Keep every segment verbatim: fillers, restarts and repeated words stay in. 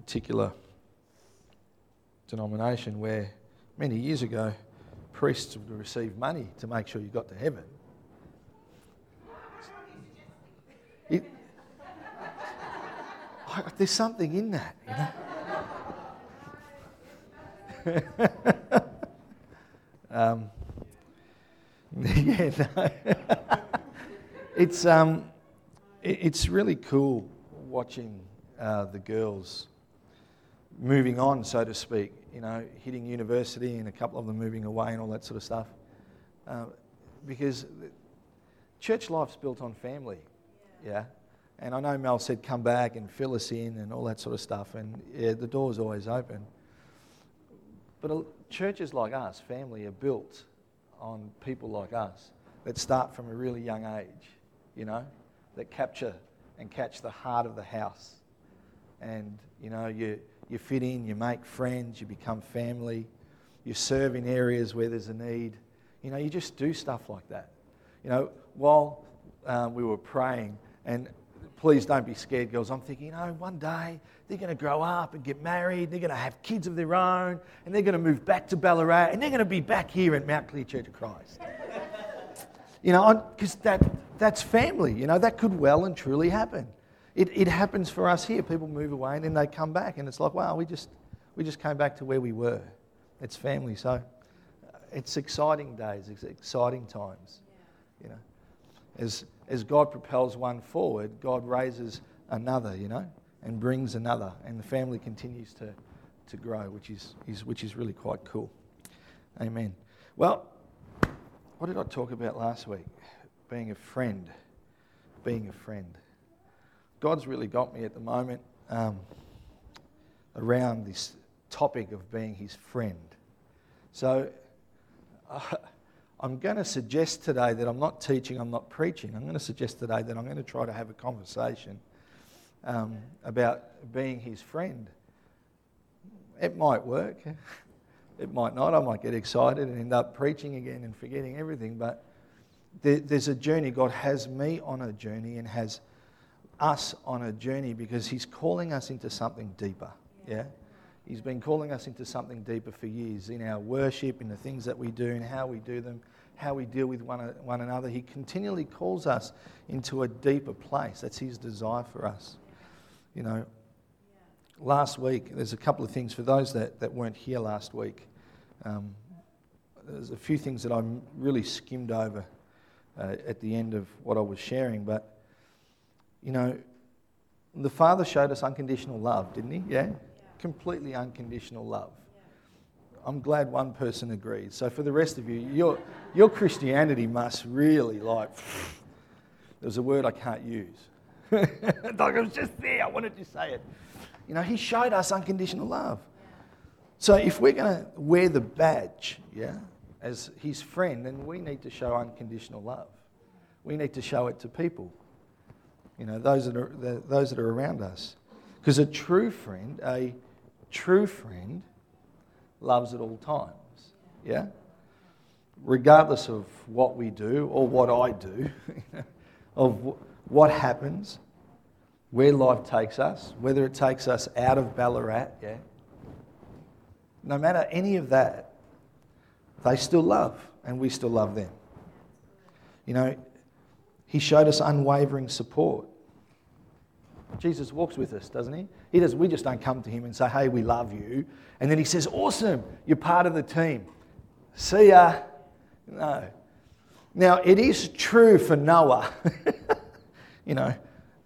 particular denomination where many years ago priests would receive money to make sure you got to heaven. It, I, there's something in that, you know. um, yeah, no. it's um, it, it's really cool watching uh, the girls moving on, so to speak. You know, hitting university and a couple of them moving away and all that sort of stuff, uh, because church life's built on family. Yeah, and I know Mel said come back and fill us in and all that sort of stuff, and yeah, the door's always open. But uh, churches like us, family, are built on people like us that start from a really young age, you know, that capture and catch the heart of the house. And, you know, you, you fit in, you make friends, you become family, you serve in areas where there's a need. You know, you just do stuff like that. You know, while um, we were praying... And please don't be scared, girls. I'm thinking, you know, one day they're going to grow up and get married. They're going to have kids of their own. And they're going to move back to Ballarat. And they're going to be back here at Mount Clear Church of Christ. You know, because that that's family. You know, that could well and truly happen. It it happens for us here. People move away and then they come back. And it's like, wow, we just, we just came back to where we were. It's family. So it's exciting days. It's exciting times, you know. As... As God propels one forward, God raises another, you know, and brings another, and the family continues to, to grow, which is, is which is really quite cool. Amen. Well, what did I talk about last week? Being a friend, being a friend. God's really got me at the moment um, around this topic of being His friend. So. Uh, I'm going to suggest today that I'm not teaching, I'm not preaching. I'm going to suggest today that I'm going to try to have a conversation um, about being His friend. It might work. It might not. I might get excited and end up preaching again and forgetting everything. But there, there's a journey. God has me on a journey and has us on a journey because He's calling us into something deeper. Yeah? He's been calling us into something deeper for years in our worship, in the things that we do and how we do them, how we deal with one, one another. He continually calls us into a deeper place. That's His desire for us. You know, yeah. Last week, there's a couple of things for those that, that weren't here last week. Um, there's a few things that I really skimmed over uh, at the end of what I was sharing. But, you know, the Father showed us unconditional love, didn't He? Yeah. Completely unconditional love. I'm glad one person agrees. So for the rest of you, your your Christianity must really like... There's a word I can't use. Like it was just there. I wanted to say it. You know, He showed us unconditional love. So if we're going to wear the badge, yeah, as His friend, then we need to show unconditional love. We need to show it to people. You know, those that are the, those that are around us. Because a true friend, a true friend loves at all times, yeah? Regardless of what we do or what I do, of what happens, where life takes us, whether it takes us out of Ballarat, yeah? No matter any of that, they still love and we still love them. You know, He showed us unwavering support. Jesus walks with us, doesn't He? He does. We just don't come to Him and say, hey, we love you. And then He says, awesome, you're part of the team. See ya. No. Now, it is true for Noah. You know, one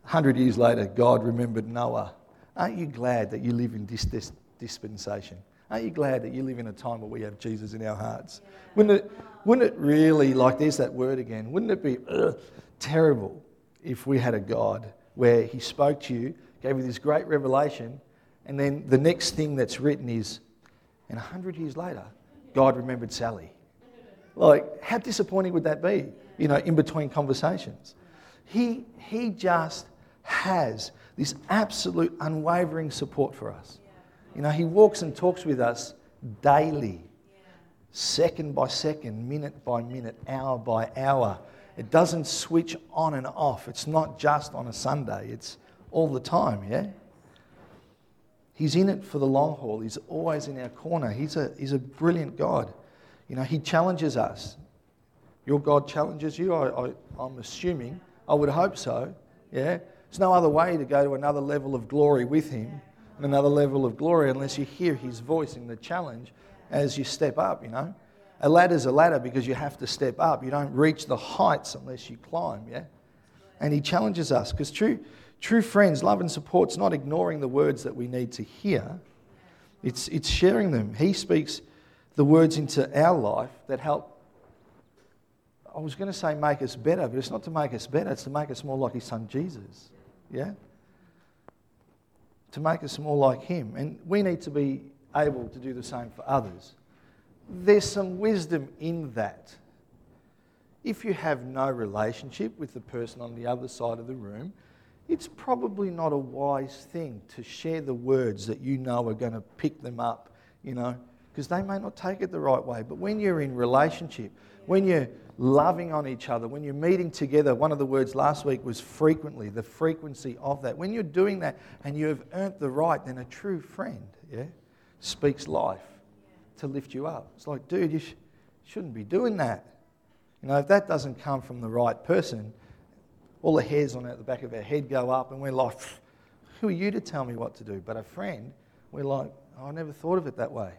hundred years later, God remembered Noah. Aren't you glad that you live in this, this dispensation? Aren't you glad that you live in a time where we have Jesus in our hearts? Yeah. Wouldn't it, wouldn't it really, like there's that word again, wouldn't it be ugh, terrible if we had a God where He spoke to you, gave you this great revelation, and then the next thing that's written is, and a hundred years later, God remembered Sally. Like, how disappointing would that be, you know, in between conversations? He, he just has this absolute unwavering support for us. You know, He walks and talks with us daily, second by second, minute by minute, hour by hour. It doesn't switch on and off. It's not just on a Sunday. It's all the time, yeah? He's in it for the long haul. He's always in our corner. He's a he's a brilliant God. You know, he challenges us. Your God challenges you, I, I, I'm assuming. I would hope so, yeah? There's no other way to go to another level of glory with him and another level of glory unless you hear his voice in the challenge as you step up, you know? A ladder's a ladder because you have to step up. You don't reach the heights unless you climb, yeah? And he challenges us because true, true friends, love and support's not ignoring the words that we need to hear. It's, it's sharing them. He speaks the words into our life that help, I was going to say make us better, but it's not to make us better, it's to make us more like his son Jesus, yeah? To make us more like him. And we need to be able to do the same for others. There's some wisdom in that. If you have no relationship with the person on the other side of the room, it's probably not a wise thing to share the words that you know are going to pick them up, you know, because they may not take it the right way. But when you're in relationship, when you're loving on each other, when you're meeting together, one of the words last week was frequently, the frequency of that. When you're doing that and you have earned the right, then a true friend, yeah, speaks life to lift you up. It's like, dude, you sh- shouldn't be doing that. You know, if that doesn't come from the right person, all the hairs on the back of our head go up and we're like, who are you to tell me what to do? But a friend, we're like, oh, I never thought of it that way.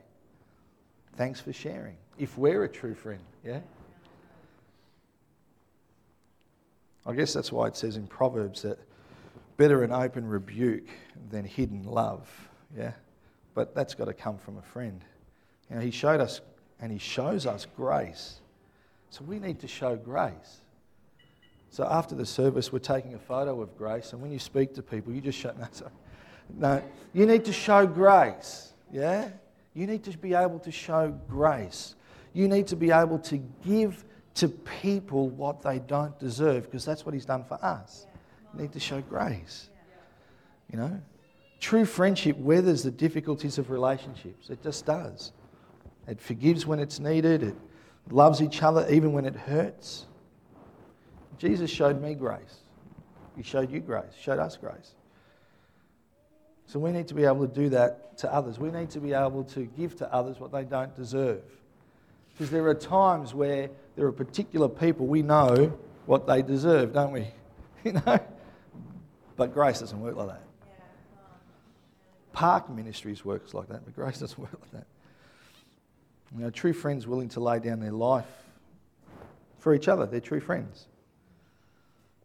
Thanks for sharing. If we're a true friend, yeah? I guess that's why it says in Proverbs that better an open rebuke than hidden love, yeah? But that's got to come from a friend. You know, he showed us and he shows us grace. So we need to show grace. So after the service, we're taking a photo of grace, and when you speak to people, you just show... No, sorry. No, you need to show grace, yeah? You need to be able to show grace. You need to be able to give to people what they don't deserve, because that's what he's done for us. You need to show grace. You know? True friendship weathers the difficulties of relationships. It just does. It forgives when it's needed. It loves each other even when it hurts. Jesus showed me grace. He showed you grace. He showed us grace. So we need to be able to do that to others. We need to be able to give to others what they don't deserve. Because there are times where there are particular people we know what they deserve, don't we? You know? But grace doesn't work like that. Park ministries works like that, but grace doesn't work like that. You know, true friends willing to lay down their life for each other. They're true friends.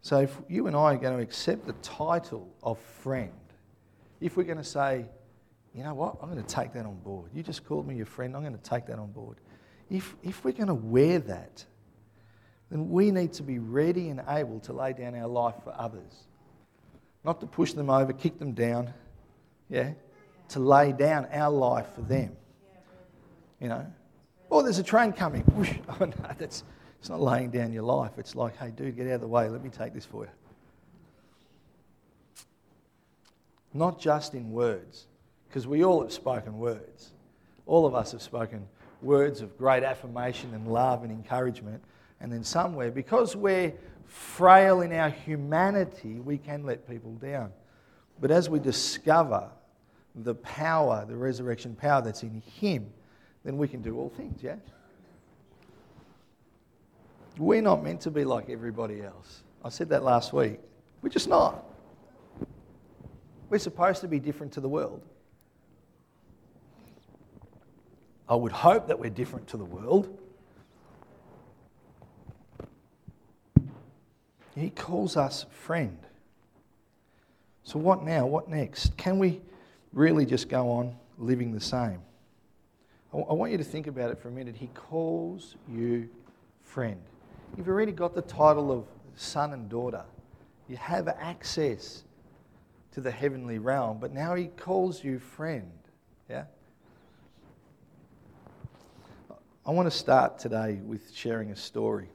So if you and I are going to accept the title of friend, if we're going to say, you know what, I'm going to take that on board. You just called me your friend, I'm going to take that on board. If if we're going to wear that, then we need to be ready and able to lay down our life for others. Not to push them over, kick them down, yeah? To lay down our life for them, you know? Oh, there's a train coming. Whoosh. Oh, no, that's, it's not laying down your life. It's like, hey, dude, get out of the way. Let me take this for you. Not just in words, because we all have spoken words. All of us have spoken words of great affirmation and love and encouragement. And then somewhere, because we're frail in our humanity, we can let people down. But as we discover the power, the resurrection power that's in him, then we can do all things, yeah? We're not meant to be like everybody else. I said that last week. We're just not. We're supposed to be different to the world. I would hope that we're different to the world. He calls us friend. So what now? What next? Can we really just go on living the same? I, w- I want you to think about it for a minute. He calls you friend. You've already got the title of son and daughter. You have access to the heavenly realm, but now he calls you friend, yeah? I want to start today with sharing a story,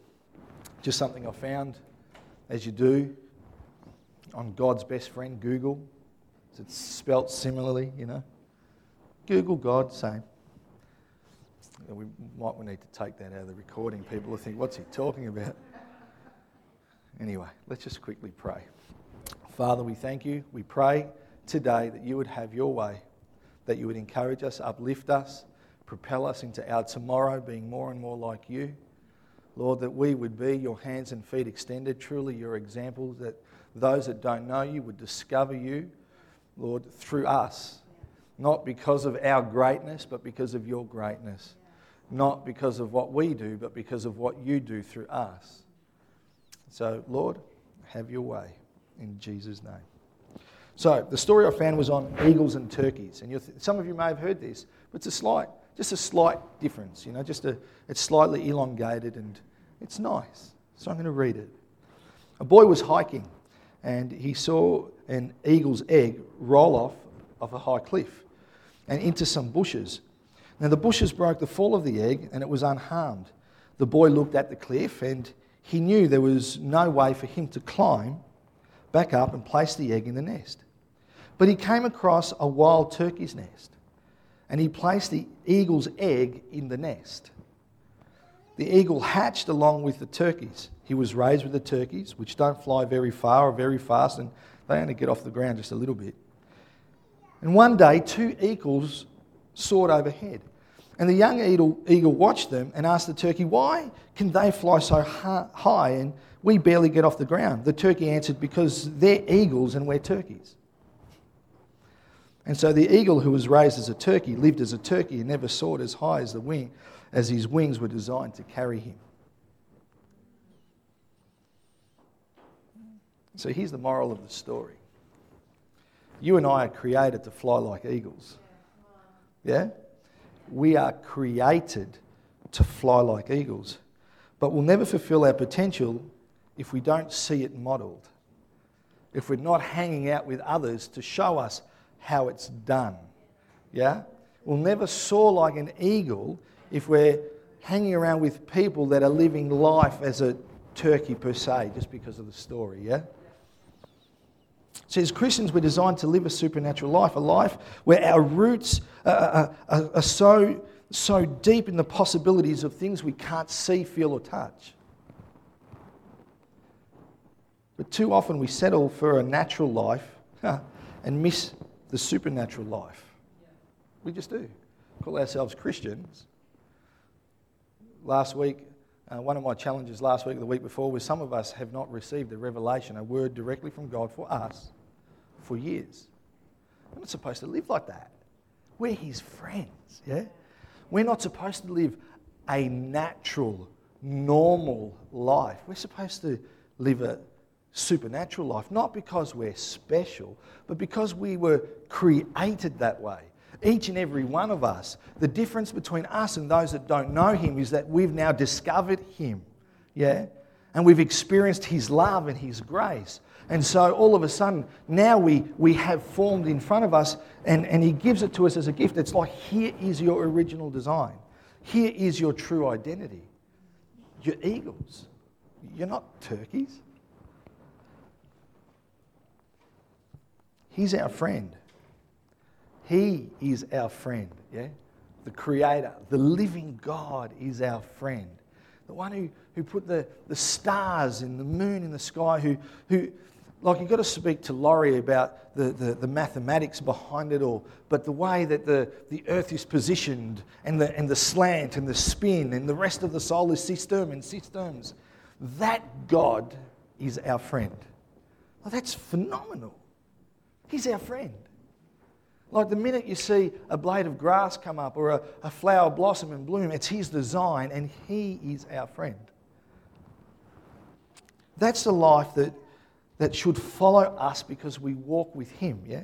just something I found, as you do, on God's best friend, Google. It's spelt similarly, you know? Google God, same. We might need to take that out of the recording. People will think, what's he talking about? Anyway, let's just quickly pray. Father, we thank you. We pray today that you would have your way that you would encourage us, uplift us, propel us into our tomorrow being more and more like you. Lord, that we would be your hands and feet extended, truly your examples, that those that don't know you would discover you, Lord, through us. Not because of our greatness, but because of your greatness. Not because of what we do, but because of what you do through us. So, Lord, have your way in Jesus' name. So, the story I found was on eagles and turkeys. And you're th- some of you may have heard this, but it's a slight, just a slight difference. You know, just a, it's slightly elongated and it's nice. So I'm going to read it. A boy was hiking and he saw an eagle's egg roll off of a high cliff and into some bushes. Now the bushes broke the fall of the egg and it was unharmed. The boy looked at the cliff and he knew there was no way for him to climb back up and place the egg in the nest. But he came across a wild turkey's nest and he placed the eagle's egg in the nest. The eagle hatched along with the turkeys. He was raised with the turkeys, which don't fly very far or very fast, and they only get off the ground just a little bit. And one day, two eagles soared overhead. And the young eagle, eagle watched them and asked the turkey, "Why can they fly so high and we barely get off the ground?" The turkey answered, "Because they're eagles and we're turkeys." And so the eagle, who was raised as a turkey, lived as a turkey and never soared as high as the wing, as his wings were designed to carry him. So here's the moral of the story. You and I are created to fly like eagles. Yeah? We are created to fly like eagles. But we'll never fulfill our potential if we don't see it modelled. If we're not hanging out with others to show us how it's done. Yeah? We'll never soar like an eagle if we're hanging around with people that are living life as a turkey per se, just because of the story, yeah? So as Christians, we're designed to live a supernatural life, a life where our roots are, are, are, are so, so deep in the possibilities of things we can't see, feel or touch. But too often we settle for a natural life and miss the supernatural life. We just do. We call ourselves Christians. Last week, Uh, one of my challenges last week or the week before was some of us have not received a revelation, a word directly from God for us for years. We're not supposed to live like that. We're his friends, yeah? We're not supposed to live a natural, normal life. We're supposed to live a supernatural life, not because we're special, but because we were created that way. Each and every one of us. The difference between us and those that don't know him is that we've now discovered him. Yeah? And we've experienced his love and his grace. And so all of a sudden, now we, we have formed in front of us and, and he gives it to us as a gift. It's like, here is your original design. Here is your true identity. You're eagles. You're not turkeys. He's our friend. He is our friend, yeah? The Creator, the living God is our friend. The one who, who put the, the stars and the moon in the sky, who, who like, you've got to speak to Laurie about the, the, the mathematics behind it all, but the way that the, the earth is positioned and the, and the slant and the spin and the rest of the solar system and systems, that God is our friend. Well, that's phenomenal. He's our friend. Like the minute you see a blade of grass come up or a, a flower blossom and bloom, it's his design and he is our friend. That's the life that, that should follow us because we walk with him, yeah?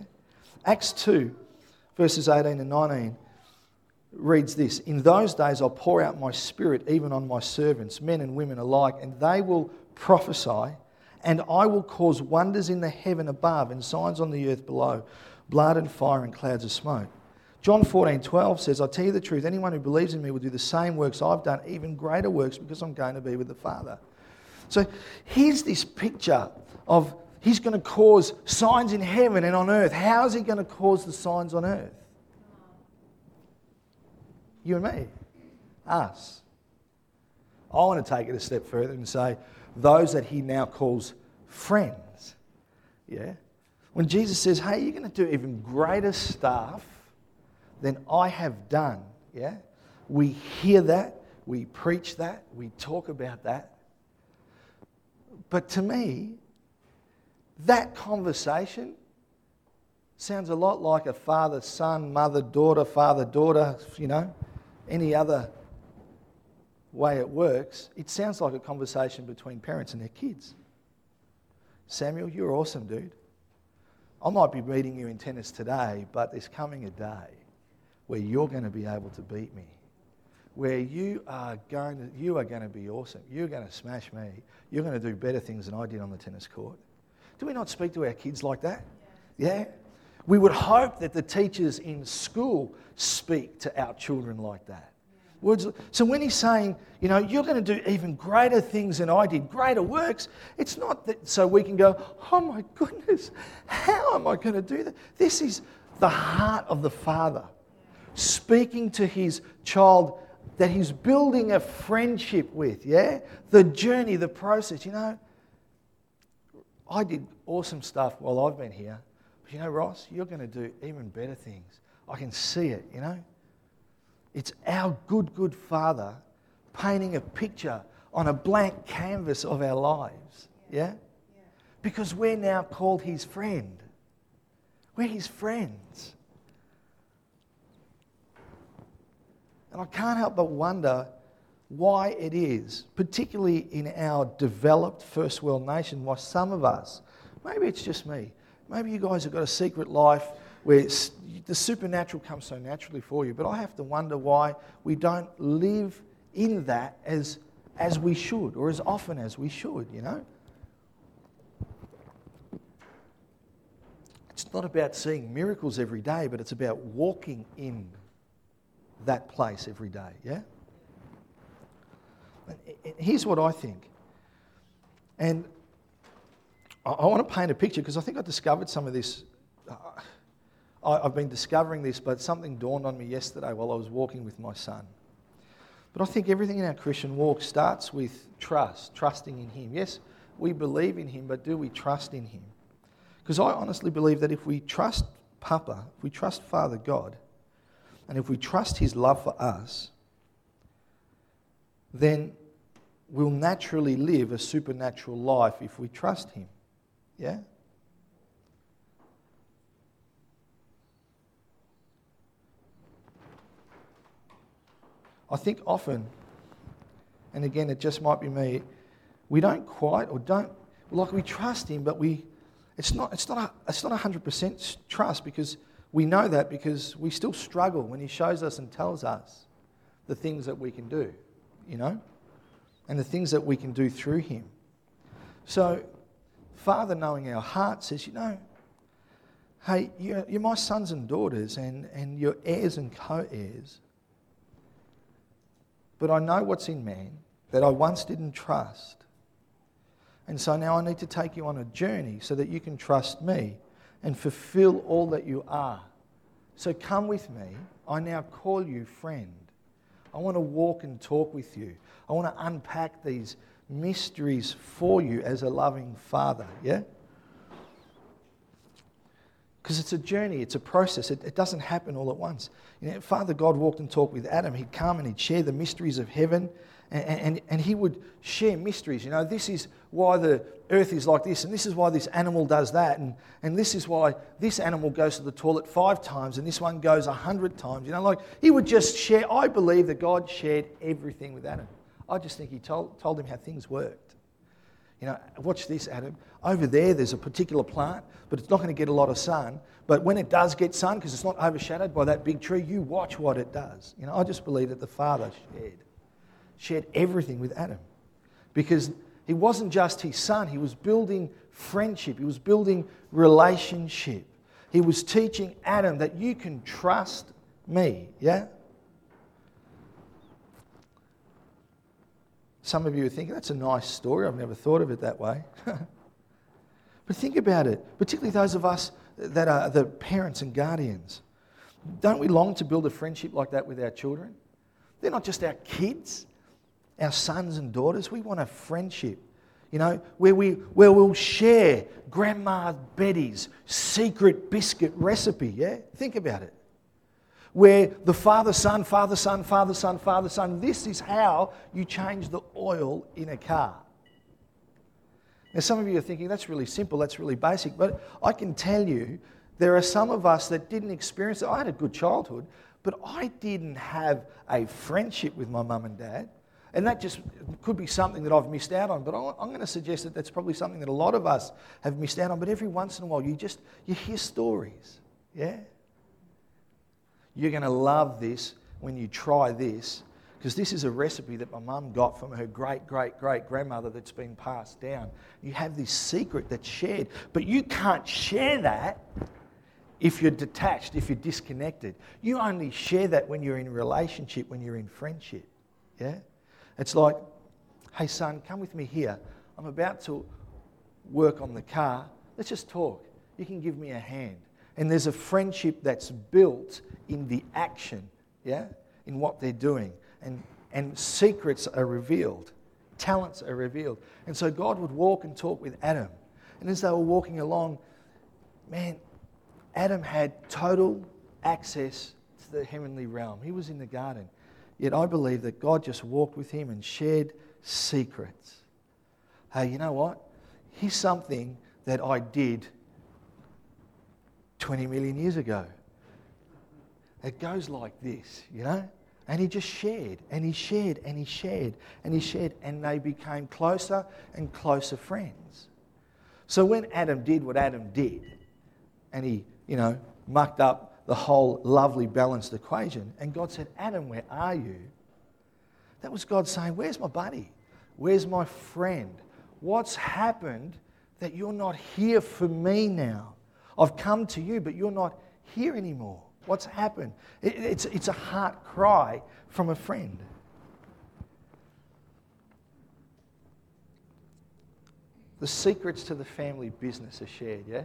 Acts two, verses eighteen and nineteen reads this, "In those days I'll pour out my spirit even on my servants, men and women alike, and they will prophesy, and I will cause wonders in the heaven above and signs on the earth below, blood and fire and clouds of smoke." John fourteen twelve says, "I tell you the truth, anyone who believes in me will do the same works I've done, even greater works, because I'm going to be with the Father." So here's this picture of he's going to cause signs in heaven and on earth. How is he going to cause the signs on earth? You and me. Us. I want to take it a step further and say, those that he now calls friends. Yeah? When Jesus says, "Hey, you're going to do even greater stuff than I have done. Yeah? We hear that, we preach that, we talk about that. But to me, that conversation sounds a lot like a father, son, mother, daughter, father, daughter, you know, any other way it works. It sounds like a conversation between parents and their kids. Samuel, you're awesome, dude. I might be beating you in tennis today, but there's coming a day where you're going to be able to beat me, where you are going to, you are going to be awesome. You're going to smash me. You're going to do better things than I did on the tennis court. Do we not speak to our kids like that? Yeah. Yeah? We would hope that the teachers in school speak to our children like that. Yeah. Words. So when he's saying, you know, you're going to do even greater things than I did, greater works, it's not that so we can go, oh my goodness, how am I going to do that? This is the heart of the Father speaking to his child that he's building a friendship with, yeah? The journey, the process, you know, I did awesome stuff while I've been here. But you know, Ross, you're going to do even better things. I can see it, you know. It's our good, good Father painting a picture on a blank canvas of our lives, yeah? yeah? yeah. Because we're now called his friend. We're his friends. And I can't help but wonder why it is, particularly in our developed first world nation, why some of us, maybe it's just me, maybe you guys have got a secret life where the supernatural comes so naturally for you, but I have to wonder why we don't live in that as, as we should, or as often as we should, you know? It's not about seeing miracles every day, but it's about walking in that place every day, yeah? Here's what I think. And I want to paint a picture because I think I discovered some of this. I've been discovering this, but something dawned on me yesterday while I was walking with my son. But I think everything in our Christian walk starts with trust, trusting in him. Yes, we believe in him, but do we trust in him? Because I honestly believe that if we trust Papa, if we trust Father God, and if we trust his love for us, then we'll naturally live a supernatural life if we trust him. Yeah? I think often, and again, it just might be me, we don't quite, or don't, like we trust him, but we, it's not, it's not, a, it's not one hundred percent trust because we know that because we still struggle when he shows us and tells us the things that we can do. You know, and the things that we can do through him. So, Father, knowing our heart, says, you know, hey, you're, you're my sons and daughters and, and you're heirs and co-heirs. But I know what's in man that I once didn't trust. And so now I need to take you on a journey so that you can trust me and fulfill all that you are. So come with me. I now call you friend. I want to walk and talk with you. I want to unpack these mysteries for you as a loving Father, yeah? Because it's a journey, it's a process. It, it doesn't happen all at once. You know, Father God walked and talked with Adam. He'd come and he'd share the mysteries of heaven, and, and, and he would share mysteries. You know, this is why the earth is like this, and this is why this animal does that, and, and this is why this animal goes to the toilet five times, and this one goes a hundred times. You know, like, he would just share. I believe that God shared everything with Adam. I just think he told, told him how things worked. You know, watch this, Adam. Over there, there's a particular plant, but it's not going to get a lot of sun. But when it does get sun, because it's not overshadowed by that big tree, you watch what it does. You know, I just believe that the Father shared, shared everything with Adam. Because he wasn't just his son, he was building friendship, he was building relationship. He was teaching Adam that you can trust me, yeah? Some of you are thinking, that's a nice story. I've never thought of it that way. But think about it, particularly those of us that are the parents and guardians. Don't we long to build a friendship like that with our children? They're not just our kids, our sons and daughters. We want a friendship, you know, where, we, where we'll share Grandma Betty's secret biscuit recipe, yeah? Think about it. where the Father, Son, Father, Son, Father, Son, Father, Son. This is how you change the oil in a car. Now, some of you are thinking, that's really simple, that's really basic, but I can tell you there are some of us that didn't experience it. I had a good childhood, but I didn't have a friendship with my mum and dad, and that just could be something that I've missed out on, but I'm going to suggest that that's probably something that a lot of us have missed out on, but every once in a while you just, you hear stories, yeah? You're going to love this when you try this, because this is a recipe that my mum got from her great-great-great-grandmother that's been passed down. You have this secret that's shared, but you can't share that if you're detached, if you're disconnected. You only share that when you're in relationship, when you're in friendship, yeah? It's like, hey, son, come with me here. I'm about to work on the car. Let's just talk. You can give me a hand. And there's a friendship that's built in the action, yeah, in what they're doing. And, and secrets are revealed. Talents are revealed. And so God would walk and talk with Adam. And as they were walking along, man, Adam had total access to the heavenly realm. He was in the garden. Yet I believe that God just walked with him and shared secrets. Hey, you know what? Here's something that I did twenty million years ago. It goes like this, you know? And he just shared, and he shared, and he shared, and he shared, and they became closer and closer friends. So when Adam did what Adam did, and he, you know, mucked up the whole lovely balanced equation, and God said, Adam, where are you? That was God saying, where's my buddy? Where's my friend? What's happened that you're not here for me now? I've come to you, but you're not here anymore. What's happened? It, it's, it's a heart cry from a friend. The secrets to the family business are shared, yeah?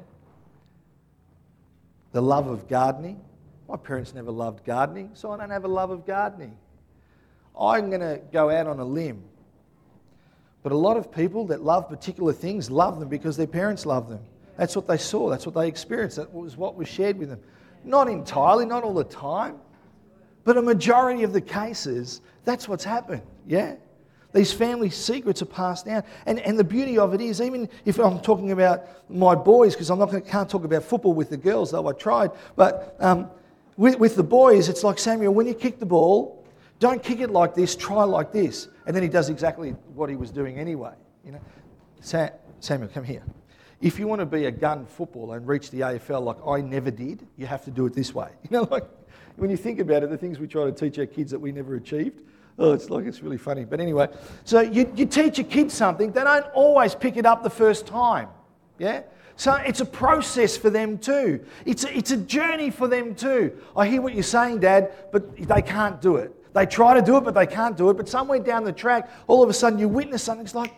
The love of gardening. My parents never loved gardening, so I don't have a love of gardening. I'm going to go out on a limb. But a lot of people that love particular things love them because their parents love them. That's what they saw. That's what they experienced. That was what was shared with them. Not entirely, not all the time, but a majority of the cases, that's what's happened, yeah? These family secrets are passed down. And, and the beauty of it is, even if I'm talking about my boys, because I'm not gonna, can't talk about football with the girls, though I tried, but um, with, with the boys, it's like, Samuel, when you kick the ball, don't kick it like this, try like this. And then he does exactly what he was doing anyway. You know, Sa- Samuel, come here. If you want to be a gun footballer and reach the A F L like I never did, you have to do it this way. You know, like when you think about it, the things we try to teach our kids that we never achieved, oh, it's like it's really funny. But anyway, so you, you teach your kids something, they don't always pick it up the first time, yeah? So it's a process for them too. It's a, it's a journey for them too. I hear what you're saying, Dad, but they can't do it. They try to do it, but they can't do it. But somewhere down the track, all of a sudden you witness something, it's like,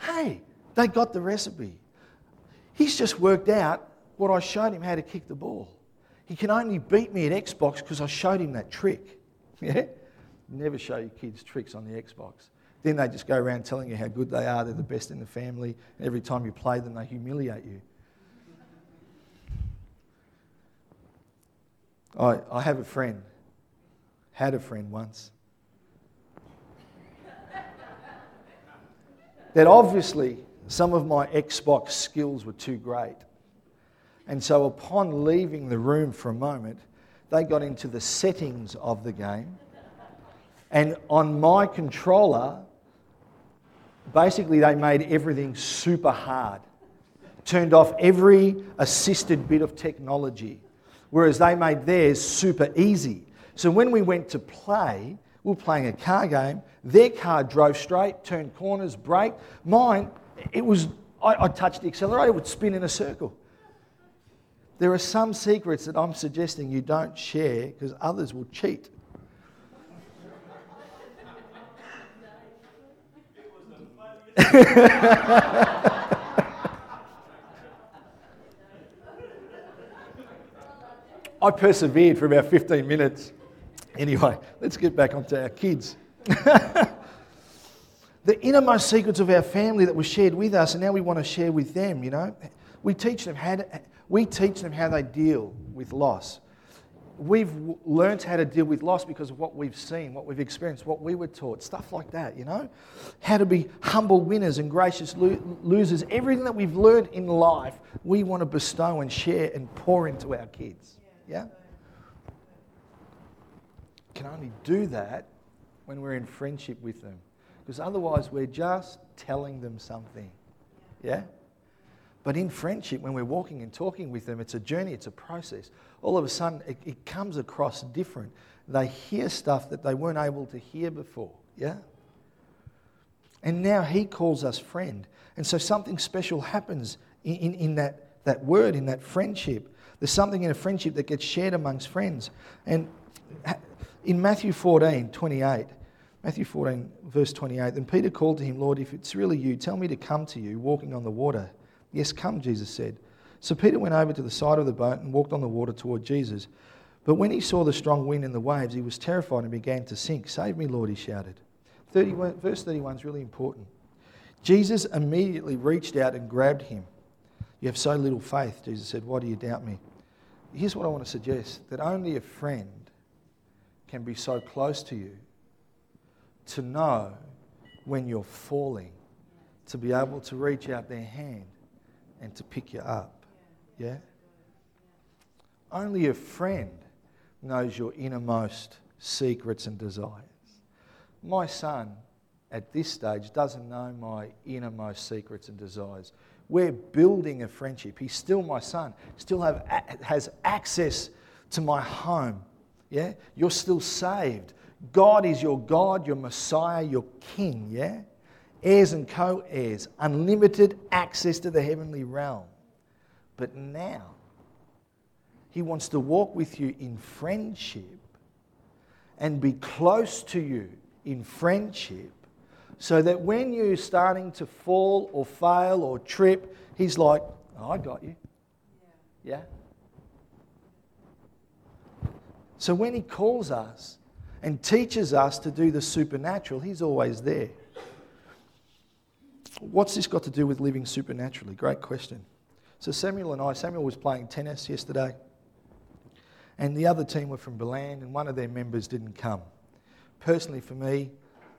hey, they got the recipe. He's just worked out what I showed him how to kick the ball. He can only beat me at Xbox because I showed him that trick. Yeah? Never show your kids tricks on the Xbox. Then they just go around telling you how good they are, they're the best in the family, and every time you play them, they humiliate you. I, I have a friend, had a friend once, that obviously some of my Xbox skills were too great. And so upon leaving the room for a moment, they got into the settings of the game. And on my controller, basically they made everything super hard. Turned off every assisted bit of technology. Whereas they made theirs super easy. So when we went to play, we were playing a car game. Their car drove straight, turned corners, braked. Mine... It was, I, I touched the accelerator, it would spin in a circle. There are some secrets that I'm suggesting you don't share because others will cheat. It was the funniest. I persevered for about fifteen minutes. Anyway, let's get back onto our kids. The innermost secrets of our family that were shared with us, and now we want to share with them, you know. We teach them how to, we teach them how they deal with loss. we've learnt how to deal with loss because of what we've seen, what we've experienced, what we were taught, stuff like that, you know? How to be humble winners and gracious lo- losers. Everything that we've learned in life, we want to bestow and share and pour into our kids, yeah? Can only do that when we're in friendship with them, because otherwise we're just telling them something, yeah? But in friendship, when we're walking and talking with them, it's a journey, it's a process. All of a sudden, it, it comes across different. They hear stuff that they weren't able to hear before, yeah? And now he calls us friend. And so something special happens in, in, in that, that word, in that friendship. There's something in a friendship that gets shared amongst friends. And in Matthew fourteen, twenty-eight, Matthew fourteen, verse twenty-eight, then Peter called to him, "Lord, if it's really you, tell me to come to you walking on the water." "Yes, come," Jesus said. So Peter went over to the side of the boat and walked on the water toward Jesus. But when he saw the strong wind and the waves, he was terrified and began to sink. "Save me, Lord," he shouted. thirty-one, verse thirty-one is really important. Jesus immediately reached out and grabbed him. "You have so little faith," Jesus said. "Why do you doubt me?" Here's what I want to suggest, that only a friend can be so close to you to know when you're falling, to be able to reach out their hand and to pick you up, yeah? Only a friend knows your innermost secrets and desires. My son, at this stage, doesn't know my innermost secrets and desires. We're building a friendship. He's still my son, still have has access to my home, yeah? You're still saved. God is your God, your Messiah, your King, yeah? Heirs and co-heirs, unlimited access to the heavenly realm. But now, he wants to walk with you in friendship and be close to you in friendship so that when you're starting to fall or fail or trip, he's like, "Oh, I got you." Yeah? So when he calls us and teaches us to do the supernatural, he's always there. What's this got to do with living supernaturally? Great question. So Samuel and I, Samuel was playing tennis yesterday, and the other team were from Beland, and one of their members didn't come. Personally, for me,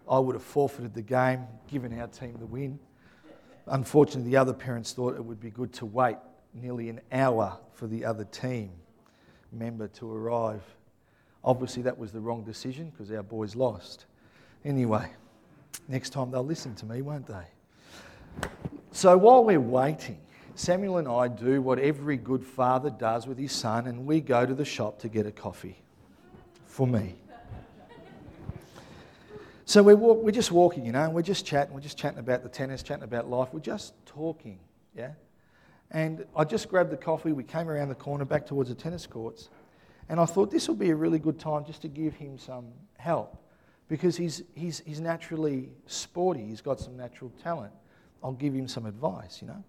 I would have forfeited the game, given our team the win. Unfortunately, the other parents thought it would be good to wait nearly an hour for the other team member to arrive. Obviously, that was the wrong decision because our boys lost. Anyway, next time they'll listen to me, won't they? So while we're waiting, Samuel and I do what every good father does with his son, and we go to the shop to get a coffee. For me. So we're, walk, we're just walking, you know, and we're just chatting. We're just chatting about the tennis, chatting about life. We're just talking, yeah? And I just grabbed the coffee. We came around the corner back towards the tennis courts, and I thought this will be a really good time just to give him some help because he's, he's, he's naturally sporty. He's got some natural talent. I'll give him some advice, you know.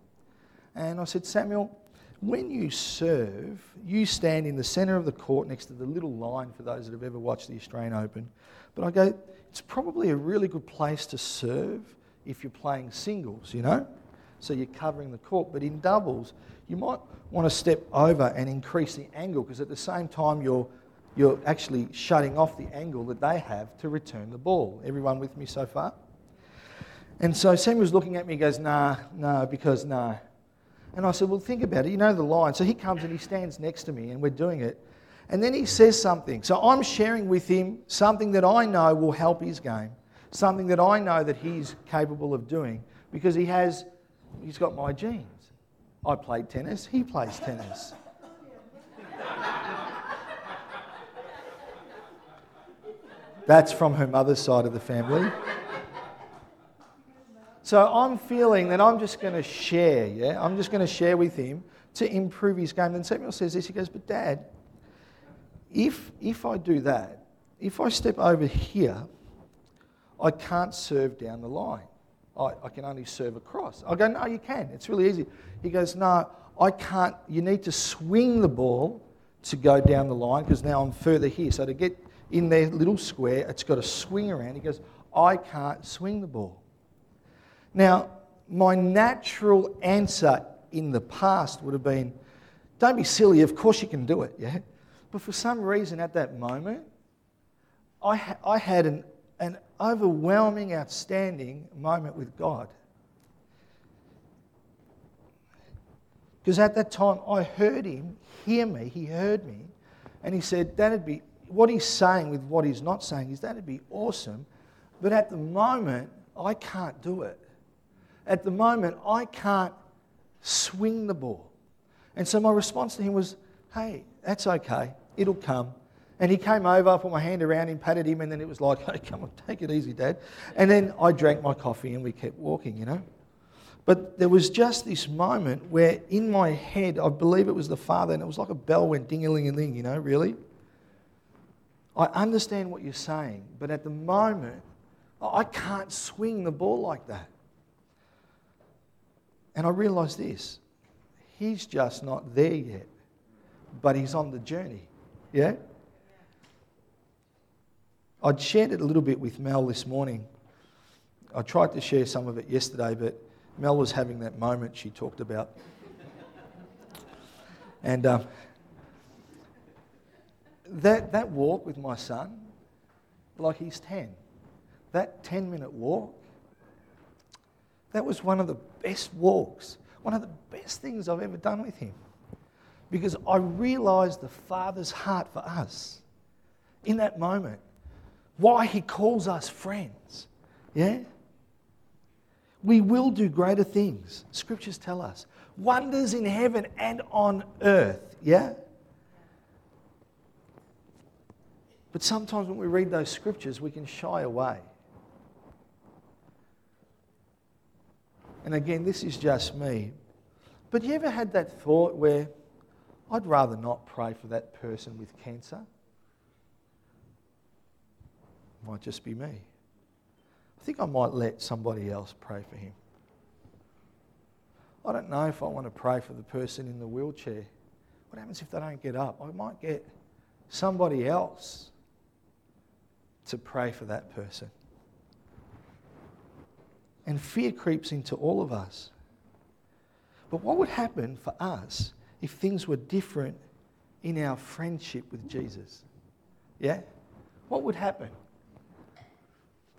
And I said, "Samuel, when you serve, you stand in the centre of the court next to the little line," for those that have ever watched the Australian Open. But I go, "It's probably a really good place to serve if you're playing singles, you know, so you're covering the court. But in doubles, you might want to step over and increase the angle because at the same time you're you're actually shutting off the angle that they have to return the ball." Everyone with me so far? And so Samuel's looking at me, he goes, "Nah, nah, because nah." And I said, "Well, think about it. You know the line." So he comes and he stands next to me and we're doing it. And then he says something. So I'm sharing with him something that I know will help his game, something that I know that he's capable of doing because he has, he's got my genes. I played tennis, he plays tennis. That's from her mother's side of the family. So I'm feeling that I'm just going to share, yeah? I'm just going to share with him to improve his game. Then Samuel says this, he goes, "But Dad, if if I do that, if I step over here, I can't serve down the line. I, I can only serve across." I go, "No, you can. It's really easy." He goes, "No, I can't. You need to swing the ball to go down the line because now I'm further here. So to get in their little square, it's got to swing around." He goes, "I can't swing the ball." Now, my natural answer in the past would have been, "Don't be silly, of course you can do it, yeah?" But for some reason at that moment, I, ha- I had an, an overwhelming, outstanding moment with God. Because at that time, I heard him hear me. He heard me. And he said, that'd be, what he's saying with what he's not saying is, that'd be awesome. But at the moment, I can't do it. At the moment, I can't swing the ball. And so my response to him was, hey, that's okay. It'll come. And he came over, I put my hand around him, patted him, and then it was like, hey, come on, take it easy, Dad. And then I drank my coffee and we kept walking, you know. But there was just this moment where in my head, I believe it was the Father, and it was like a bell went ding-a-ling-a-ling, you know, really. I understand what you're saying, but at the moment, I can't swing the ball like that. And I realised this, he's just not there yet, but he's on the journey, yeah? I'd shared it a little bit with Mel this morning. I tried to share some of it yesterday, but Mel was having that moment she talked about. And um, that that walk with my son, like he's ten, that ten-minute walk, that was one of the best walks, one of the best things I've ever done with him. Because I realised the Father's heart for us in that moment, why he calls us friends, yeah? We will do greater things, Scriptures tell us. Wonders in heaven and on earth, yeah? But sometimes when we read those Scriptures, we can shy away. And again, this is just me. But you ever had that thought where, I'd rather not pray for that person with cancer? Might just be me. I think I might let somebody else pray for him. I don't know if I want to pray for the person in the wheelchair. What happens if they don't get up? I might get somebody else to pray for that person. And fear creeps into all of us. But what would happen for us if things were different in our friendship with Jesus? Yeah? What would happen?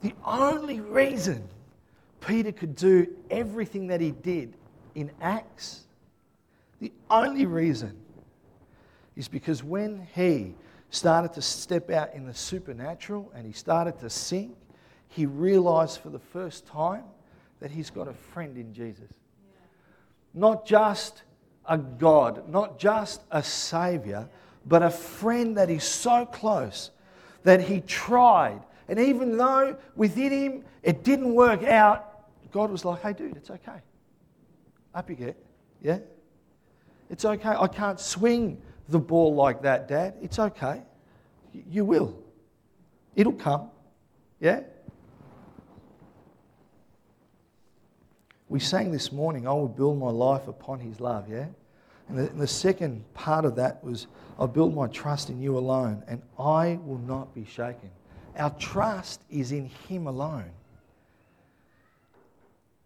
The only reason Peter could do everything that he did in Acts, the only reason is because when he started to step out in the supernatural and he started to sink, he realised for the first time that he's got a friend in Jesus. Not just a God, not just a saviour, but a friend that is so close that he tried. And even though within him it didn't work out, God was like, hey, dude, it's okay. Up you get. Yeah? It's okay. I can't swing the ball like that, Dad. It's okay. You will. It'll come. Yeah? We sang this morning, I will build my life upon his love. Yeah? And the, and the second part of that was, I'll build my trust in you alone, and I will not be shaken. Our trust is in him alone.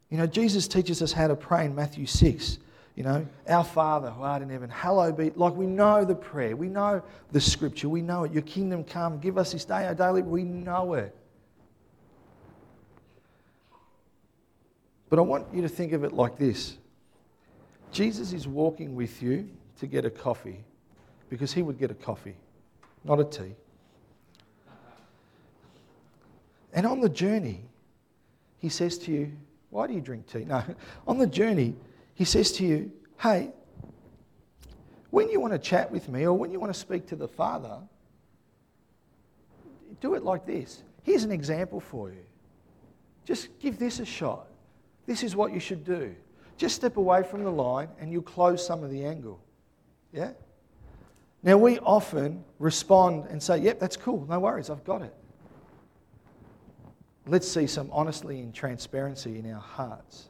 You know, Jesus teaches us how to pray in Matthew six. You know, our Father who art in heaven, hallowed be. Like, we know the prayer. We know the Scripture. We know it. Your kingdom come. Give us this day our daily. We know it. But I want you to think of it like this. Jesus is walking with you to get a coffee because he would get a coffee, not a tea. And on the journey, he says to you, why do you drink tea? No, on the journey, he says to you, hey, when you want to chat with me or when you want to speak to the Father, do it like this. Here's an example for you. Just give this a shot. This is what you should do. Just step away from the line and you'll close some of the angle. Yeah? Now, we often respond and say, yep, that's cool. No worries, I've got it. Let's see some honesty and transparency in our hearts.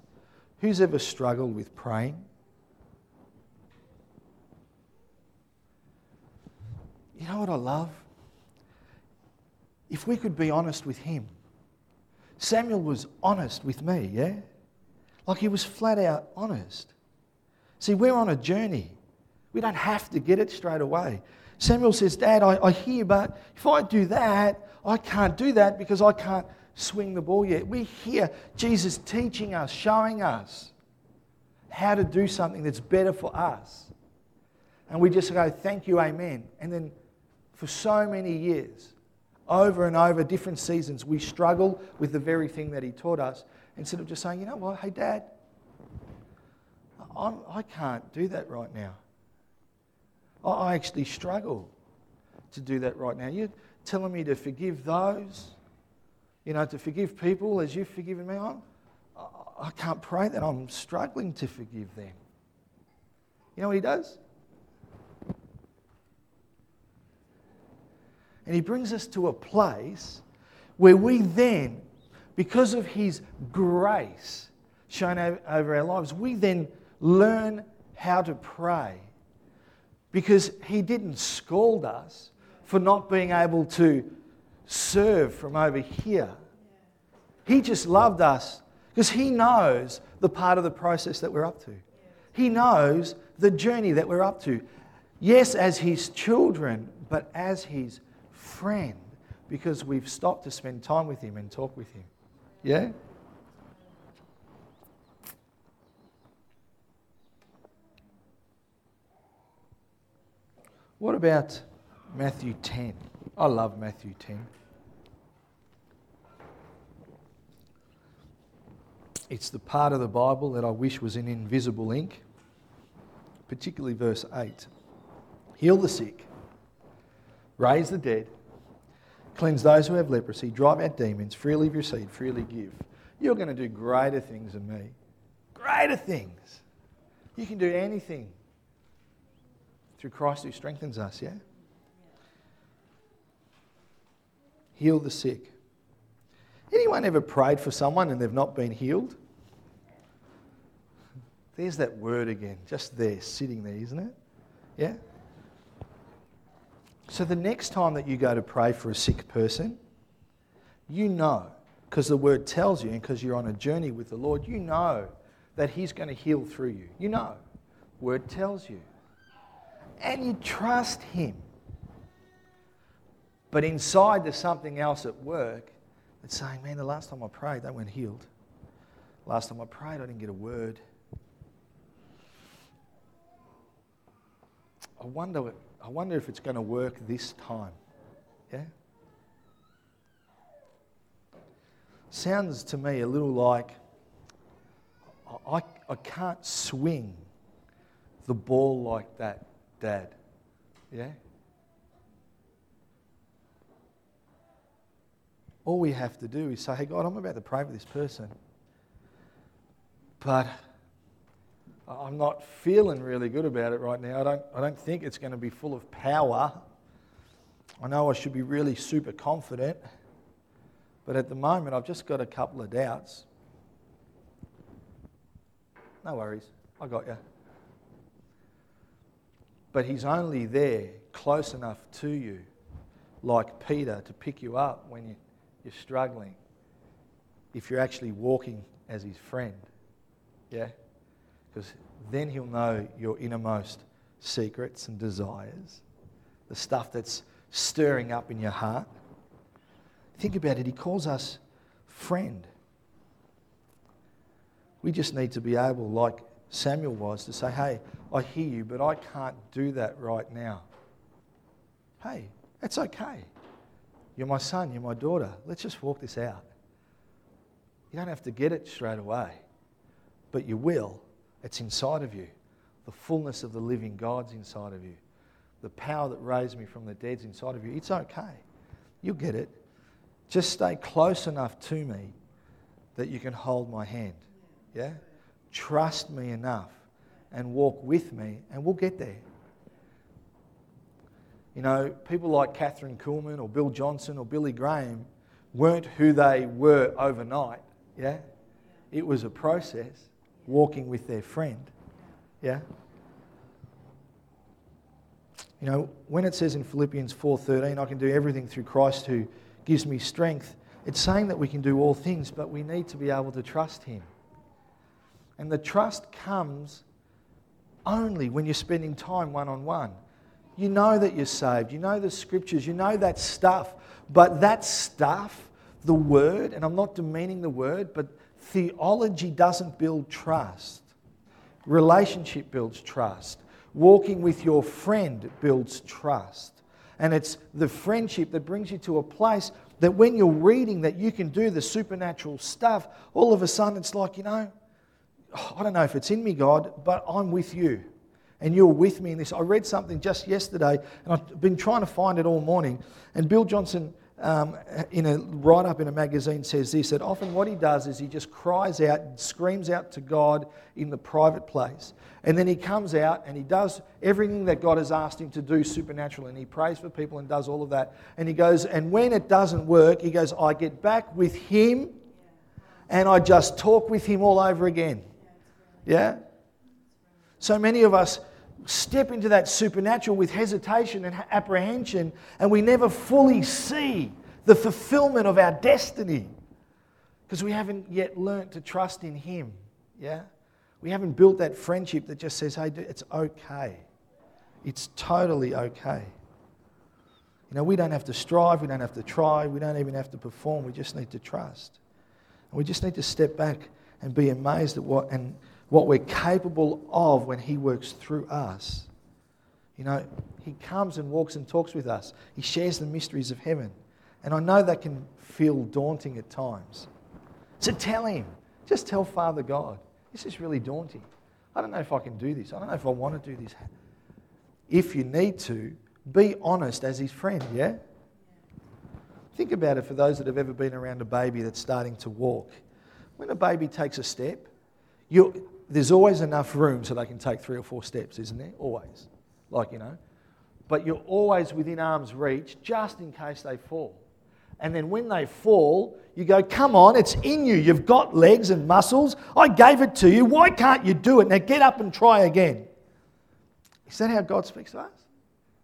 Who's ever struggled with praying? You know what I love? If we could be honest with him. Samuel was honest with me, yeah? Like, he was flat out honest. See, we're on a journey. We don't have to get it straight away. Samuel says, Dad, I, I hear, but if I do that, I can't do that because I can't swing the ball yet. We hear Jesus teaching us, showing us how to do something that's better for us. And we just go, thank you, amen. And then for so many years, over and over, different seasons, we struggle with the very thing that he taught us instead of just saying, you know what, hey, Dad, I'm, I can't do that right now. I actually struggle to do that right now. You're telling me to forgive those, you know, to forgive people as you've forgiven me. I'm, I can't pray that. I'm struggling to forgive them. You know what he does? And he brings us to a place where we then, because of his grace shown over our lives, we then learn how to pray. Because he didn't scold us for not being able to serve from over here. He just loved us because he knows the part of the process that we're up to. He knows the journey that we're up to. Yes, as his children, but as his friend, because we've stopped to spend time with him and talk with him. Yeah? What about Matthew ten? I love Matthew ten. It's the part of the Bible that I wish was in invisible ink, particularly verse eight. Heal the sick, raise the dead, cleanse those who have leprosy, drive out demons, freely receive, freely give. You're going to do greater things than me. Greater things. You can do anything through Christ who strengthens us, yeah? Heal the sick. Anyone ever prayed for someone and they've not been healed? There's that word again, just there, sitting there, isn't it? Yeah? So the next time that you go to pray for a sick person, you know, because the word tells you and because you're on a journey with the Lord, you know that he's going to heal through you. You know. Word tells you. And you trust him. But inside there's something else at work that's saying, man, the last time I prayed, they weren't healed. Last time I prayed, I didn't get a word. I wonder, I wonder if it's going to work this time. Yeah? Sounds to me a little like I, I can't swing the ball like that, Dad. Yeah? All we have to do is say, hey, God, I'm about to pray for this person, but I'm not feeling really good about it right now. I don't, I don't think it's going to be full of power. I know I should be really super confident, but at the moment I've just got a couple of doubts. No worries. I got you. But he's only there close enough to you, like Peter, to pick you up when you, you're struggling, if you're actually walking as his friend. Yeah? Because then he'll know your innermost secrets and desires, the stuff that's stirring up in your heart. Think about it. He calls us friend. We just need to be able, like Samuel was, to say, hey, I hear you, but I can't do that right now. Hey, that's okay. You're my son, you're my daughter. Let's just walk this out. You don't have to get it straight away, but you will. It's inside of you. The fullness of the living God's inside of you. The power that raised me from the dead's inside of you. It's okay. You'll get it. Just stay close enough to me that you can hold my hand. Yeah? Trust me enough and walk with me and we'll get there. You know, people like Catherine Kuhlman or Bill Johnson or Billy Graham weren't who they were overnight, yeah? It was a process, walking with their friend, yeah? You know, when it says in Philippians four thirteen, I can do everything through Christ who gives me strength, it's saying that we can do all things, but we need to be able to trust him. And the trust comes only when you're spending time one-on-one. You know that you're saved. You know the scriptures. You know that stuff. But that stuff, the word, and I'm not demeaning the word, but theology doesn't build trust. Relationship builds trust. Walking with your friend builds trust. And it's the friendship that brings you to a place that when you're reading that you can do the supernatural stuff, all of a sudden it's like, you know, I don't know if it's in me, God, but I'm with you. And you're with me in this. I read something just yesterday, and I've been trying to find it all morning. And Bill Johnson, um, in a write-up in a magazine, says this, that often what he does is he just cries out, screams out to God in the private place. And then he comes out and he does everything that God has asked him to do supernaturally. And he prays for people and does all of that. And he goes, and when it doesn't work, he goes, I get back with him and I just talk with him all over again. Yeah? So many of us step into that supernatural with hesitation and apprehension, and we never fully see the fulfillment of our destiny because we haven't yet learnt to trust in him. Yeah, we haven't built that friendship that just says, hey, it's okay. It's totally okay. You know, we don't have to strive, we don't have to try, we don't even have to perform, we just need to trust. And we just need to step back and be amazed at what and what we're capable of when he works through us. You know, he comes and walks and talks with us. He shares the mysteries of heaven. And I know that can feel daunting at times. So tell him. Just tell Father God, this is really daunting. I don't know if I can do this. I don't know if I want to do this. If you need to, be honest as his friend, yeah? Think about it for those that have ever been around a baby that's starting to walk. When a baby takes a step, you're... there's always enough room so they can take three or four steps, isn't there? Always. Like, you know. But you're always within arm's reach just in case they fall. And then when they fall, you go, come on, it's in you. You've got legs and muscles. I gave it to you. Why can't you do it? Now get up and try again. Is that how God speaks to us?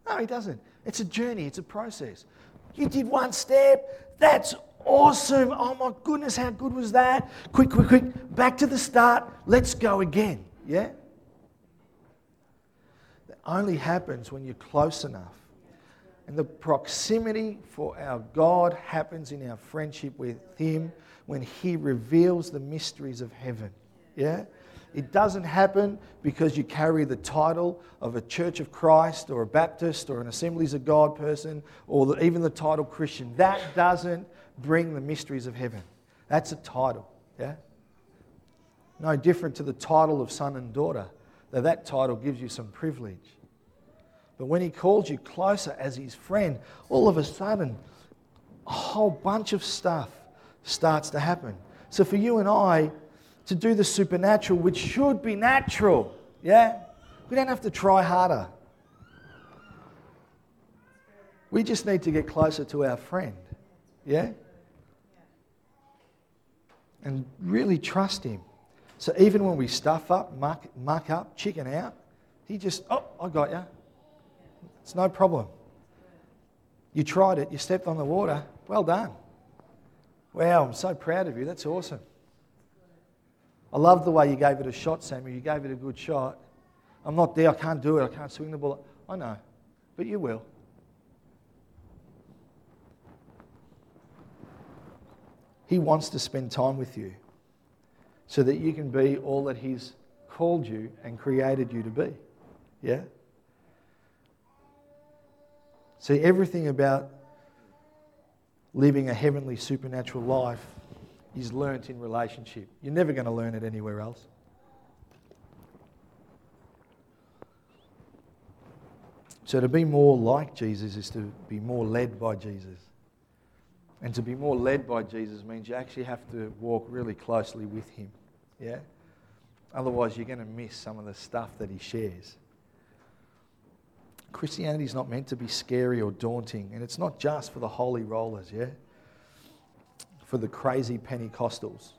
No, he doesn't. It's a journey. It's a process. You did one step. That's all. Awesome. Oh my goodness, how good was that? Quick, quick, quick. Back to the start. Let's go again. Yeah? That only happens when you're close enough. And the proximity for our God happens in our friendship with him when he reveals the mysteries of heaven. Yeah? It doesn't happen because you carry the title of a Church of Christ or a Baptist or an Assemblies of God person or even the title Christian. That doesn't bring the mysteries of heaven. That's a title, yeah? No different to the title of son and daughter. Now that title gives you some privilege. But when he calls you closer as his friend, all of a sudden, a whole bunch of stuff starts to happen. So for you and I to do the supernatural, which should be natural, yeah? We don't have to try harder. We just need to get closer to our friend, yeah? And really trust him. So even when we stuff up, muck, muck up, chicken out, he just, oh, I got you. It's no problem. You tried it. You stepped on the water. Well done. Wow, I'm so proud of you. That's awesome. I love the way you gave it a shot, Samuel. You gave it a good shot. I'm not there. I can't do it. I can't swing the ball. I know, but you will. He wants to spend time with you so that you can be all that he's called you and created you to be. Yeah? See, everything about living a heavenly supernatural life is learnt in relationship. You're never going to learn it anywhere else. So to be more like Jesus is to be more led by Jesus. And to be more led by Jesus means you actually have to walk really closely with him. Yeah? Otherwise, you're going to miss some of the stuff that he shares. Christianity is not meant to be scary or daunting. And it's not just for the holy rollers, yeah? For the crazy Pentecostals.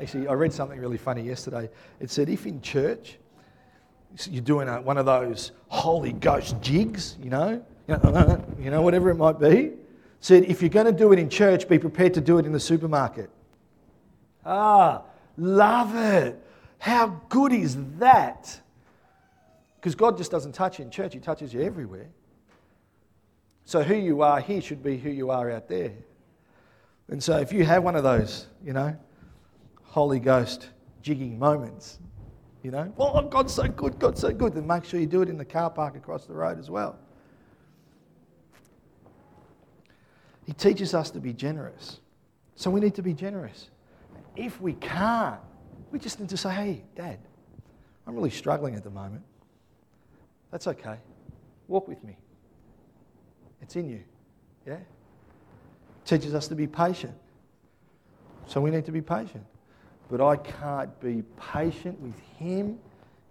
Actually, I read something really funny yesterday. It said, if in church you're doing a, one of those Holy Ghost jigs, you know, you know, whatever it might be, said, if you're going to do it in church, be prepared to do it in the supermarket. Ah, love it. How good is that? Because God just doesn't touch you in church, He touches you everywhere. So who you are here should be who you are out there. And so if you have one of those, you know, Holy Ghost jigging moments, you know, oh, God's so good, God's so good, then make sure you do it in the car park across the road as well. He teaches us to be generous. So we need to be generous. If we can't, we just need to say, hey, Dad, I'm really struggling at the moment. That's okay. Walk with me. It's in you. Yeah? Teaches us to be patient. So we need to be patient. But I can't be patient with him.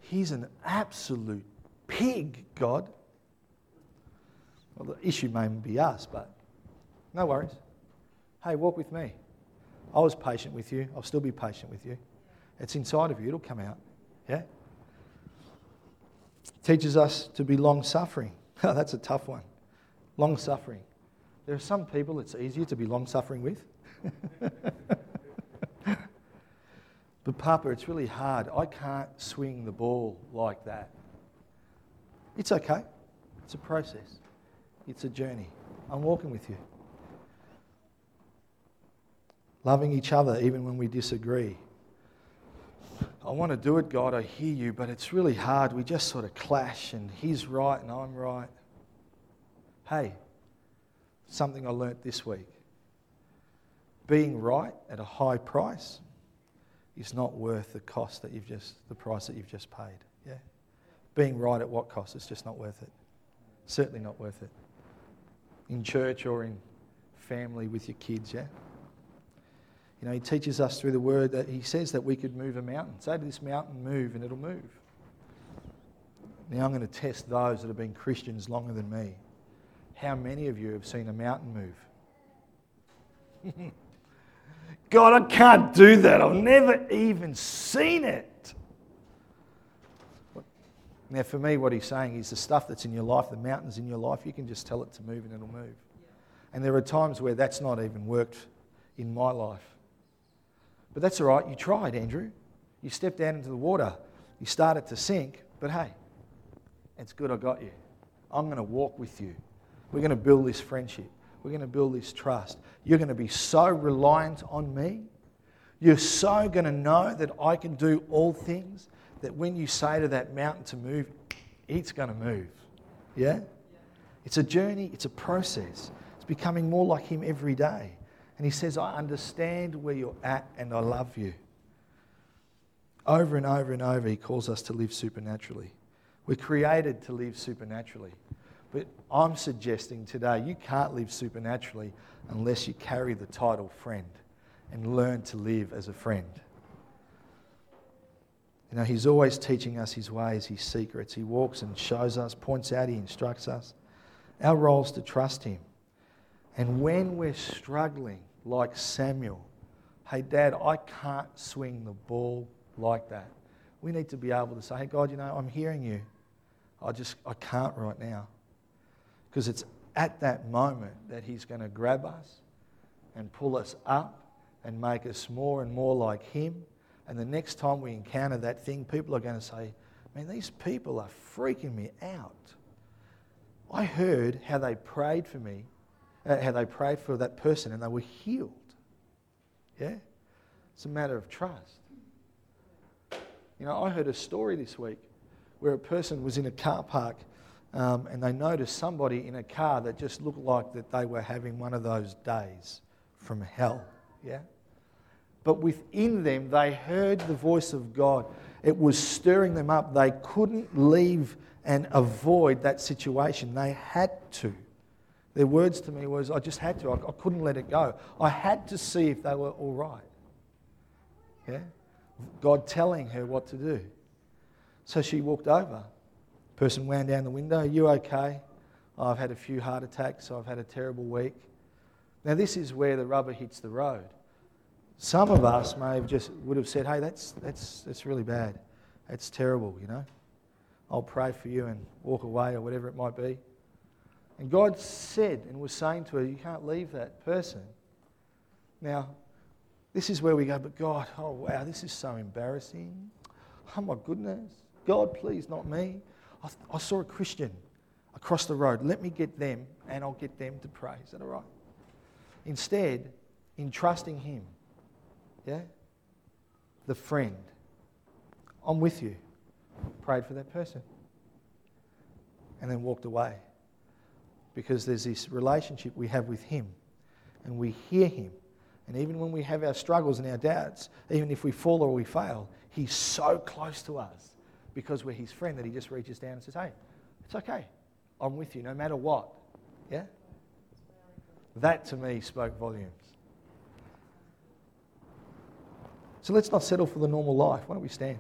He's an absolute pig, God. Well, the issue may be us, but no worries. Hey, walk with me. I was patient with you. I'll still be patient with you. It's inside of you. It'll come out. Yeah? Teaches us to be long-suffering. Oh, that's a tough one. Long-suffering. There are some people it's easier to be long-suffering with. But Papa, it's really hard. I can't swing the ball like that. It's okay. It's a process. It's a journey. I'm walking with you. Loving each other even when we disagree. I want to do it, God, I hear you, but it's really hard. We just sort of clash and he's right and I'm right. Hey, something I learnt this week. Being right at a high price is not worth the cost that you've just, the price that you've just paid. Yeah. Being right at what cost? It's just not worth it. Certainly not worth it. In church or in family with your kids, yeah? You know, he teaches us through the word that he says that we could move a mountain. Say to this mountain, move, and it'll move. Now I'm going to test those that have been Christians longer than me. How many of you have seen a mountain move? God, I can't do that. I've never even seen it. Now for me, what he's saying is the stuff that's in your life, the mountains in your life, you can just tell it to move and it'll move. And there are times where that's not even worked in my life. But that's all right, you tried, Andrew. You stepped down into the water. You started to sink, but hey, it's good I got you. I'm going to walk with you. We're going to build this friendship. We're going to build this trust. You're going to be so reliant on me. You're so going to know that I can do all things that when you say to that mountain to move, it's going to move. Yeah? It's a journey. It's a process. It's becoming more like him every day. And he says, I understand where you're at and I love you. Over and over and over, he calls us to live supernaturally. We're created to live supernaturally. But I'm suggesting today, you can't live supernaturally unless you carry the title friend and learn to live as a friend. You know, he's always teaching us his ways, his secrets. He walks and shows us, points out, he instructs us. Our role is to trust him. And when we're struggling like Samuel, hey, Dad, I can't swing the ball like that. We need to be able to say, hey, God, you know, I'm hearing you. I just, I can't right now. Because it's at that moment that he's going to grab us and pull us up and make us more and more like him. And the next time we encounter that thing, people are going to say, man, these people are freaking me out. I heard how they prayed for me. Uh, how they prayed for that person and they were healed. Yeah? It's a matter of trust. You know, I heard a story this week where a person was in a car park um, and they noticed somebody in a car that just looked like that they were having one of those days from hell. Yeah? But within them, they heard the voice of God. It was stirring them up. They couldn't leave and avoid that situation. They had to. Their words to me was, I just had to. I, I couldn't let it go. I had to see if they were all right. Yeah? God telling her what to do. So she walked over. Person wound down the window. Are you okay? Oh, I've had a few heart attacks. I've had a terrible week. Now, this is where the rubber hits the road. Some of us may have just would have said, hey, that's, that's, that's really bad. That's terrible, you know. I'll pray for you and walk away or whatever it might be. And God said and was saying to her, you can't leave that person. Now, this is where we go, but God, oh wow, this is so embarrassing. Oh my goodness. God, please, not me. I, th- I saw a Christian across the road. Let me get them and I'll get them to pray. Is that all right? Instead, in trusting him, yeah, the friend, I'm with you, prayed for that person and then walked away, because there's this relationship we have with him and we hear him. And even when we have our struggles and our doubts, even if we fall or we fail, he's so close to us because we're his friend that he just reaches down and says, hey, it's okay. I'm with you no matter what. Yeah? That to me spoke volumes. So let's not settle for the normal life. Why don't we stand?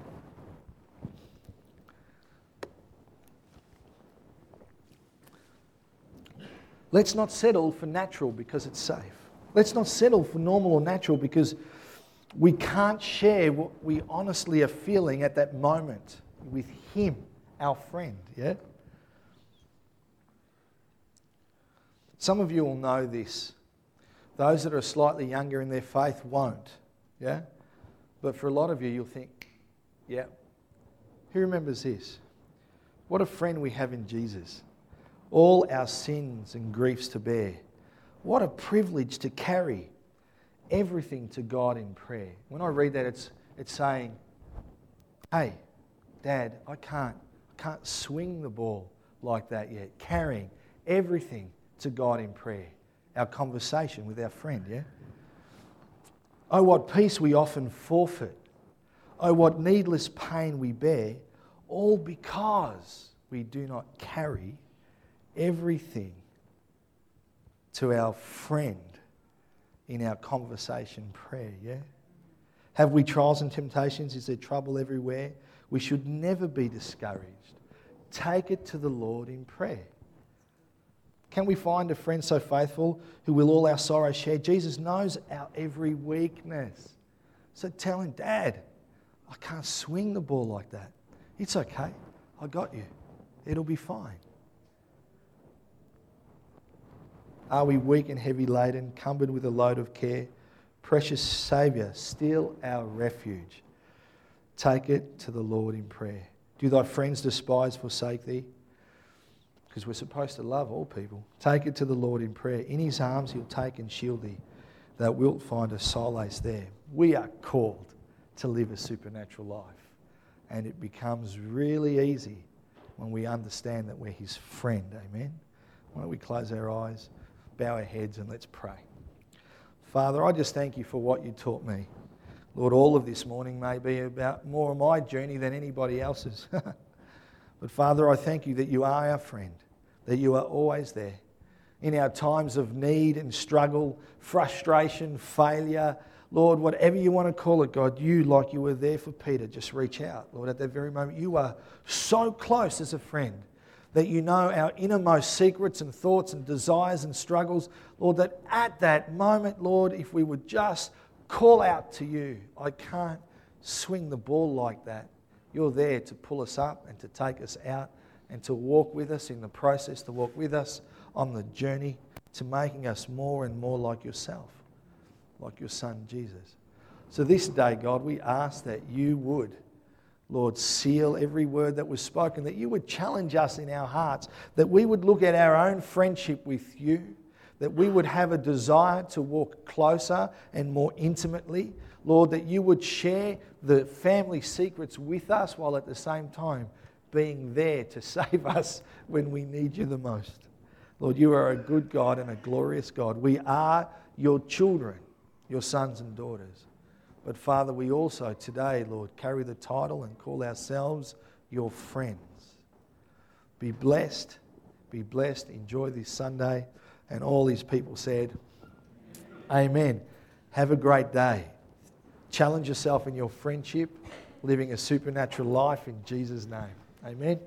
Let's not settle for natural because it's safe. Let's not settle for normal or natural because we can't share what we honestly are feeling at that moment with him, our friend, yeah? Some of you will know this. Those that are slightly younger in their faith won't, yeah? But for a lot of you, you'll think, yeah, who remembers this? What a friend we have in Jesus. All our sins and griefs to bear. What a privilege to carry everything to God in prayer. When I read that, it's it's saying, hey, Dad, I can't, I can't swing the ball like that yet. Carrying everything to God in prayer. Our conversation with our friend, yeah? Oh, what peace we often forfeit. Oh, what needless pain we bear. All because we do not carry everything to our friend in our conversation prayer, yeah? Have we trials and temptations? Is there trouble everywhere? We should never be discouraged. Take it to the Lord in prayer. Can we find a friend so faithful who will all our sorrow share? Jesus knows our every weakness. So tell him, Dad, I can't swing the ball like that. It's okay. I got you. It'll be fine. Are we weak and heavy laden, cumbered with a load of care? Precious Saviour, still our refuge. Take it to the Lord in prayer. Do thy friends despise, forsake thee? Because we're supposed to love all people. Take it to the Lord in prayer. In his arms he'll take and shield thee. Thou wilt find a solace there. We are called to live a supernatural life. And it becomes really easy when we understand that we're his friend. Amen. Why don't we close our eyes? Bow our heads and let's pray. Father, I just thank you for what you taught me. Lord, all of this morning may be about more of my journey than anybody else's. But Father, I thank you that you are our friend, that you are always there. In our times of need and struggle, frustration, failure, Lord, whatever you want to call it, God, you, like you were there for Peter, just reach out. Lord, at that very moment, you are so close as a friend, that you know our innermost secrets and thoughts and desires and struggles. Lord, that at that moment, Lord, if we would just call out to you, I can't swing the ball like that. You're there to pull us up and to take us out and to walk with us in the process, to walk with us on the journey to making us more and more like yourself, like your son, Jesus. So this day, God, we ask that you would, Lord, seal every word that was spoken, that you would challenge us in our hearts, that we would look at our own friendship with you, that we would have a desire to walk closer and more intimately. Lord, that you would share the family secrets with us while at the same time being there to save us when we need you the most. Lord, you are a good God and a glorious God. We are your children, your sons and daughters. But Father, we also today, Lord, carry the title and call ourselves your friends. Be blessed. Be blessed. Enjoy this Sunday. And all these people said, amen. Amen. Have a great day. Challenge yourself in your friendship, living a supernatural life in Jesus' name. Amen.